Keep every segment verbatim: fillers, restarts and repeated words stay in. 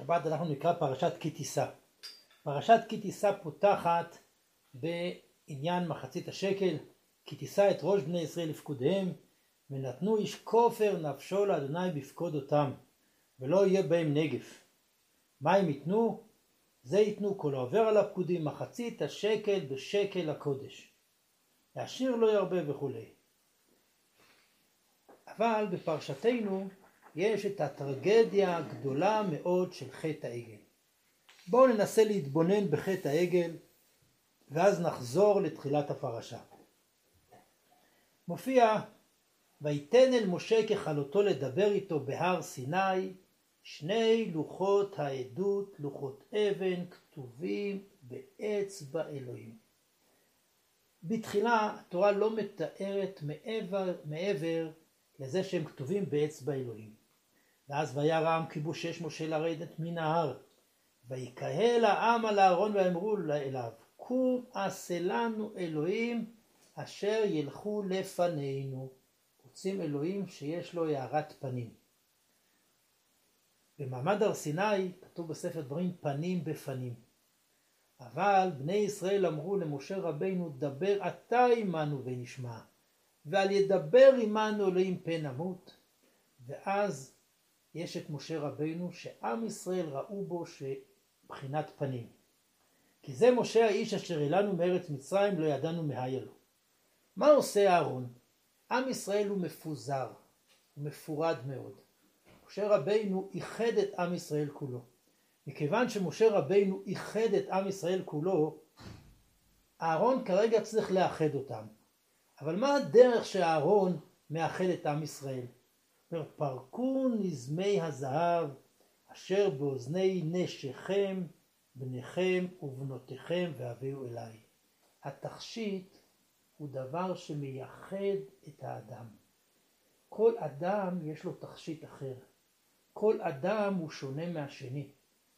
שבת אנחנו נקרא פרשת כי תישא. פרשת כי תישא פותחת בעניין מחצית השקל. כי תישא את ראש בני ישראל לפקודיהם, ונתנו איש כופר נפשו לאדוני בפקוד אותם, ולא יהיה בהם נגף. מה הם יתנו? זה יתנו כל העובר על הפקודים מחצית השקל בשקל הקודש. להשאיר לא ירבה וכו'. אבל בפרשתנו יש את הטרגדיה הגדולה מאוד של חטא העגל. בואו ננסה להתבונן בחטא העגל, ואז נחזור לתחילת הפרשה. מופיע, ויתן אל משה ככלותו לדבר איתו בהר סיני, שני לוחות העדות, לוחות אבן, כתובים באצבע אלוהים. בתחילה התורה לא מתארת מעבר, מעבר לזה שהם כתובים באצבע אלוהים. ואז והיה רעם כי בושש משה לרדת מן ההר, ויקהל העם על הארון ואמרו אליו, קום עשה לנו אלוהים אשר ילכו לפנינו. רוצים אלוהים שיש לו יערת פנים. במעמד הר סיני כתוב בספר דברים פנים בפנים. אבל בני ישראל אמרו למשה רבינו, דבר אתה עמנו ונשמע, ועל ידבר עמנו אלוהים פן נמות. ואז יש את משה רבינו שעם ישראל ראו בו שבחינת פנים. כי זה משה האיש אשר העלנו מארץ מצרים לא ידענו מהי לו. מה עושה אהרון? עם ישראל הוא מפוזר, הוא מפורד מאוד. משה רבינו איחד את עם ישראל כולו. מכיוון שמשה רבינו איחד את עם ישראל כולו, אהרון כרגע צריך לאחד אותם. אבל מה הדרך שאהרון מאחד את עם ישראל? פרקו נזמי הזהב אשר באוזני נשיכם, בניכם ובנותיכם והביאו אליי. התכשיט הוא דבר שמייחד את האדם. כל אדם יש לו תכשיט אחר. כל אדם הוא שונה מהשני.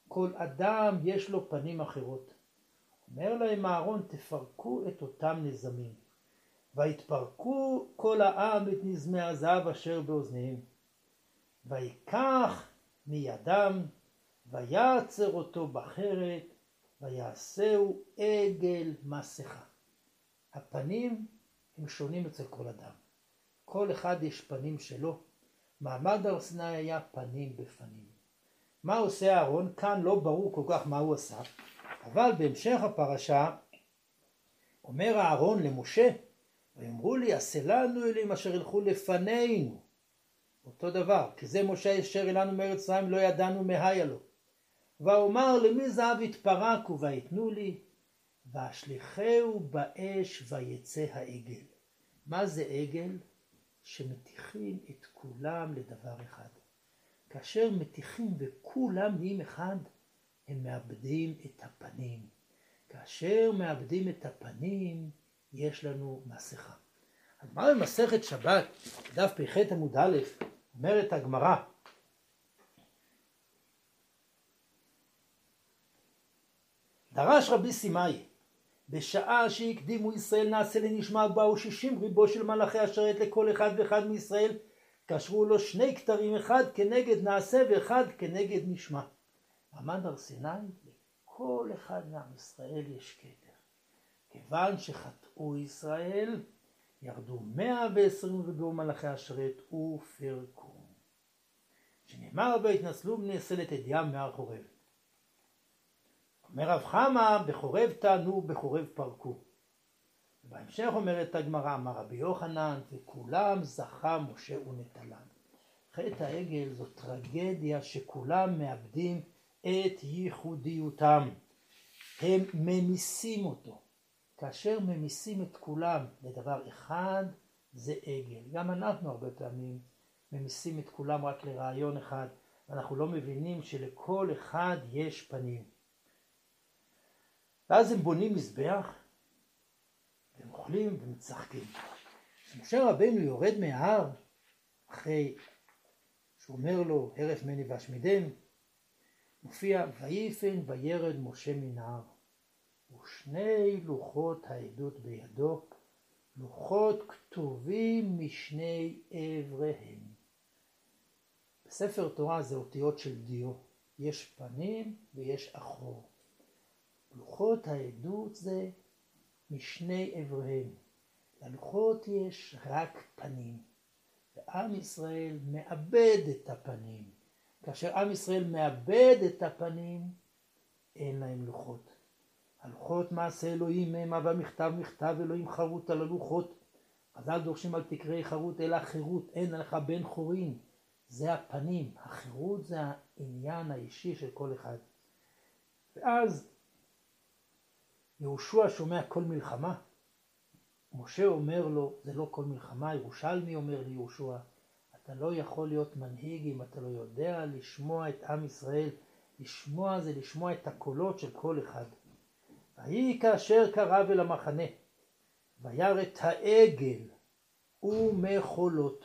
כל אדם יש לו פנים אחרות. אומר להם אהרון, תפרקו את אותם נזמים. והתפרקו כל העם את נזמי הזהב אשר באוזניהם. ויקח מידם, ויעצר אותו בחרת, ויעשהו עגל מסכה. הפנים הם שונים אצל כל אדם. כל אחד יש פנים שלו. מעמד הר סיני היה פנים בפנים. מה עושה אהרון? כאן לא ברור כל כך מה הוא עשה. אבל בהמשך הפרשה אומר אהרון למשה, ואמרו לי, עשה לנו אלוהים אשר ילכו לפנינו. אותו דבר, כי זה משה אשר אלינו מארץ מצרים לא ידענו מהי לו. ואומר למי זהב יתפרקו ויתנו לי, והשליחהו באש ויצא העגל. מה זה עגל? שמתיחים את כולם לדבר אחד. כאשר מתיחים וכולם נהיים אחד, הם מאבדים את הפנים. כאשר מאבדים את הפנים, יש לנו מסכה. הגמרא במסכת שבת, דף פ"ח עמוד א', אומרת הגמרא, דרש רבי סימאי, בשעה שהקדימו ישראל נעשה לנשמע באו שישים ריבו של מלאכי השרת לכל אחד ואחד מישראל, קשרו לו שני כתרים, אחד כנגד נעשה ואחד כנגד נשמע. מעמד הר סיני, לכל אחד מעם ישראל יש כתר. כיוון שחטאו ישראל, ירדו מאה ועשרים ריבו מלאכי השרת ופרקו. שנאמר והתנצלו בני ישראל את ידיהם מהר חורב. אומר רב חמא, בחורב תענו, בחורב פרקו. בהמשך אומרת הגמרא, אמר רבי יוחנן, וכולם זכה משה ונטלן. חטא העגל זו טרגדיה שכולם מאבדים את ייחודיותם. הם ממיסים אותו. כאשר ממיסים את כולם לדבר אחד, זה עגל. גם אנחנו הרבה פעמים ממיסים את כולם רק לרעיון אחד, ואנחנו לא מבינים שלכל אחד יש פנים. ואז הם בונים מזבח, והם אוכלים ומצחקים. משה רבינו יורד מההר, אחרי שהוא אומר לו, הרף מני והשמידם, מופיע, ויפן וירד משה מן ההר, ושני לוחות העדות בידו, לוחות כתובים משני עבריהם. בספר תורה זה אותיות של דיו, יש פנים ויש אחור. לוחות העדות זה משני עבריהם. ללוחות יש רק פנים. ועם ישראל מאבד את הפנים. כאשר עם ישראל מאבד את הפנים, אין להם לוחות. הלוחות מעשה אלוהים הם, אבל מכתב מכתב אלוהים חרות על הלוחות. חז"ל דורשים על תקראי חרות אלא חירות, אין לך בן חורין. זה הפנים, החירות זה העניין האישי של כל אחד. ואז יהושע שומע כל מלחמה. משה אומר לו, זה לא כל מלחמה, ירושלמי אומר ליהושע, אתה לא יכול להיות מנהיג אם אתה לא יודע לשמוע את עם ישראל. לשמוע זה לשמוע את הקולות של כל אחד. ויהי כאשר קרב אל המחנה, וירא את העגל ומחולות.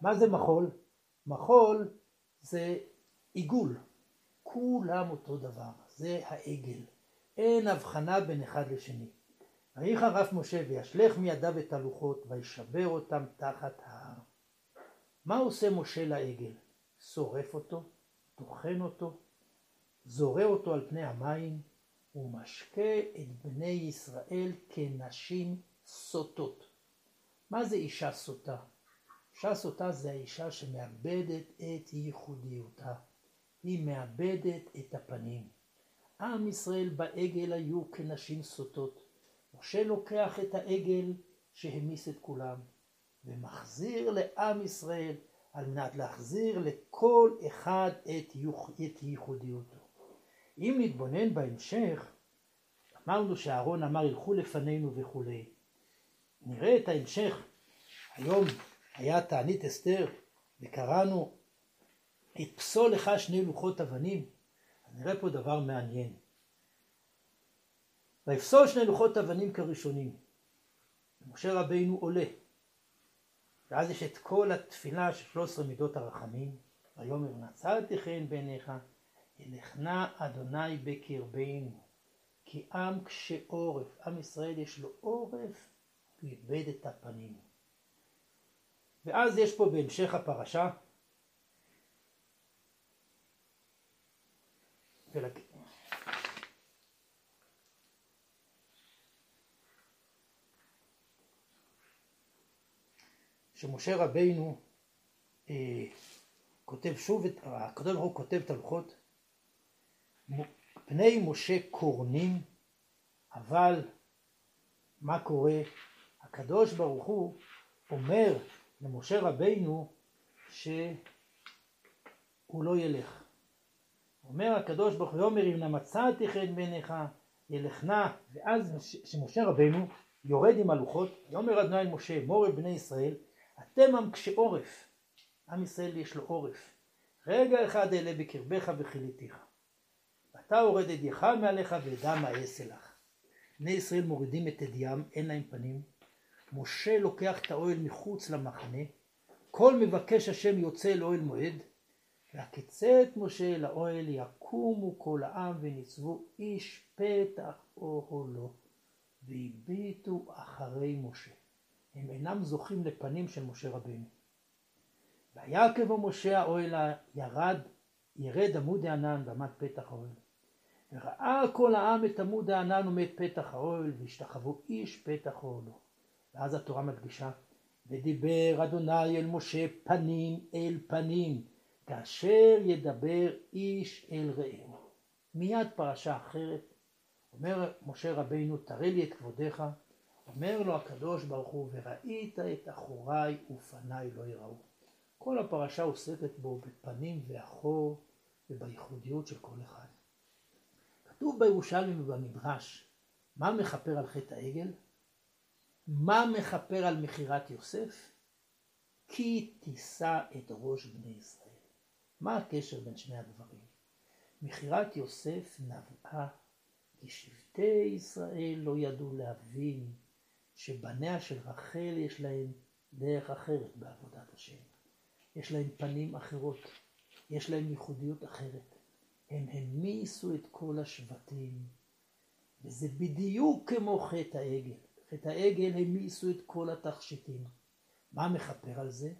מה זה מחול? מחול זה עיגול. כולם אותו דבר, זה העגל. אין הבחנה בין אחד לשני. ויהי חרף משה וישלח מידיו את הלוחות וישבר אותם תחת ההר. מה עושה משה לעגל? שורף אותו, טוחן אותו, זורע אותו על פני המים, ומשקה את בני ישראל כנשים סוטות. מה זה אישה סוטה? אישה סוטה זה האישה שמאבדת את ייחודיותה. היא מאבדת את הפנים. עם ישראל בעגל היו כנשים סוטות. משה לוקח את העגל שהמיס את כולם, ומחזיר לעם ישראל על מנת להחזיר לכל אחד את, יוח... את ייחודיותו. אם נתבונן בהמשך, אמרנו שאהרון אמר ילכו לפנינו וכו'. נראה את ההמשך. היום היה תענית אסתר וקראנו את פסול לך שני לוחות אבנים. נראה פה דבר מעניין. ויפסול שני לוחות אבנים כראשונים. משה רבינו עולה. ואז יש את כל התפילה של שלוש עשרה מידות הרחמים. ויאמר נצרתי חן בעיניך, ילחנה אדוני בקרבנו. כי עם קשה עורף, עם ישראל יש לו עורף, הוא איבד את הפנים. ואז יש פה בהמשך הפרשה, ולג... שמשה רבינו אה, כותב שוב, את, הקדוש ברוך הוא כותב את הלוחות, פני משה קורנים, אבל מה קורה? הקדוש ברוך הוא אומר למשה רבינו שהוא לא ילך. אומר הקדוש ברוך הוא, יאמר אם נמצאתי חן בעיניך ילכנה. ואז שמשה רבינו יורד עם הלוחות, יאמר אדוני אל משה אמור אל בני ישראל, אתם עם קשי עורף, עם ישראל יש לו עורף, רגע אחד אלה בקרבך וחיליתיך, ואתה הורד את ידך מעליך וידם אעשה לך. בני ישראל מורידים את ידם, אין להם פנים. משה לוקח את האוהל מחוץ למחנה, כל מבקש השם יוצא אל אוהל מועד, והקצת משה אל האוהל יקומו כל העם ונצבו איש פתח אוהלו, והביטו אחרי משה. הם אינם זוכים לפנים של משה רבינו. ויקב משה האוהל ירד, ירד עמוד הענן ועמד פתח האוהל. וראה כל העם את עמוד הענן ומת פתח האוהל, והשתחוו איש פתח אוהלו. ואז התורה מדגישה, ודיבר אדוני אל משה פנים אל פנים, כאשר ידבר איש אל רעהו. מיד פרשה אחרת, אומר משה רבינו, תראה לי את כבודך. אומר לו הקדוש ברוך הוא, וראית את אחוריי ופניי לא יראו. כל הפרשה עוסקת בו בפנים ואחור ובייחודיות של כל אחד. כתוב בירושלמי ובמדרש, מה מכפר על חטא העגל? מה מכפר על מכירת יוסף? כי תישא את ראש בני ישראל. מה הקשר בין שני הדברים? מכירת יוסף נבעה כי שבטי ישראל לא ידעו להבין שבניה של רחל יש להם דרך אחרת בעבודת השם. יש להם פנים אחרות, יש להם ייחודיות אחרת. הם המיסו את כל השבטים, וזה בדיוק כמו חטא העגל. חטא העגל המיסו את כל התכשיטים. מה מכפר על זה?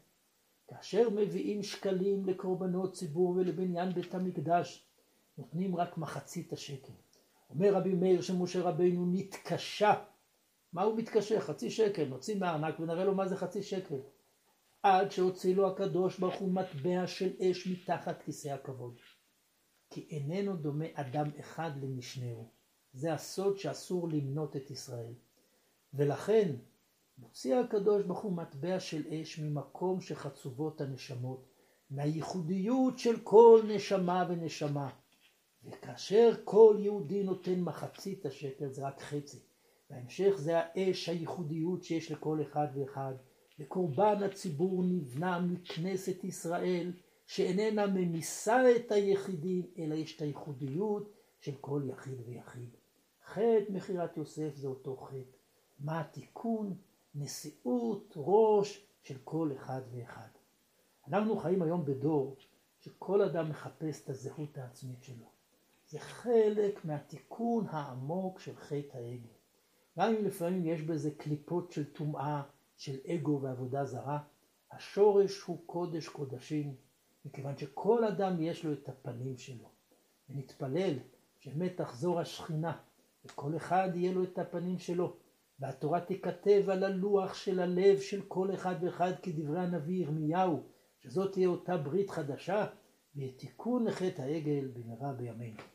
כאשר מביאים שקלים לקורבנות ציבור ולבניין בית המקדש, נותנים רק מחצית השקל. אומר רבי מאיר שמשה רבינו נתקשה. מה הוא מתקשה? חצי שקל. נוציא מענק ונראה לו מה זה חצי שקל. עד שהוציא לו הקדוש ברוך הוא מטבע של אש מתחת כיסא הכבוד. כי איננו דומה אדם אחד למשנהו. זה הסוד שאסור למנות את ישראל. ולכן מוציא הקדוש ברוך הוא מטבע של אש ממקום שחצובות הנשמות, מהייחודיות של כל נשמה ונשמה. וכאשר כל יהודי נותן מחצית השקל, זה רק חצי. בהמשך זה האש הייחודיות שיש לכל אחד ואחד. וקורבן הציבור נבנה מכנסת ישראל, שאיננה ממיסה את היחידים, אלא יש את הייחודיות של כל יחיד ויחיד. חטא מחירת יוסף זה אותו חטא. מה התיקון? נשיאות ראש של כל אחד ואחד. אנחנו חיים היום בדור שכל אדם מחפש את הזהות העצמית שלו. זה חלק מהתיקון העמוק של חטא העגל. גם אם לפעמים יש בזה קליפות של טומאה, של אגו ועבודה זרה, השורש הוא קודש קודשים, מכיוון שכל אדם יש לו את הפנים שלו. ונתפלל שבאמת תחזור השכינה, וכל אחד יהיה לו את הפנים שלו. והתורה תיכתב על הלוח של הלב של כל אחד ואחד כדברי הנביא ירמיהו, שזאת תהיה אותה ברית חדשה, ותיקון לחטא העגל במהרה בימינו.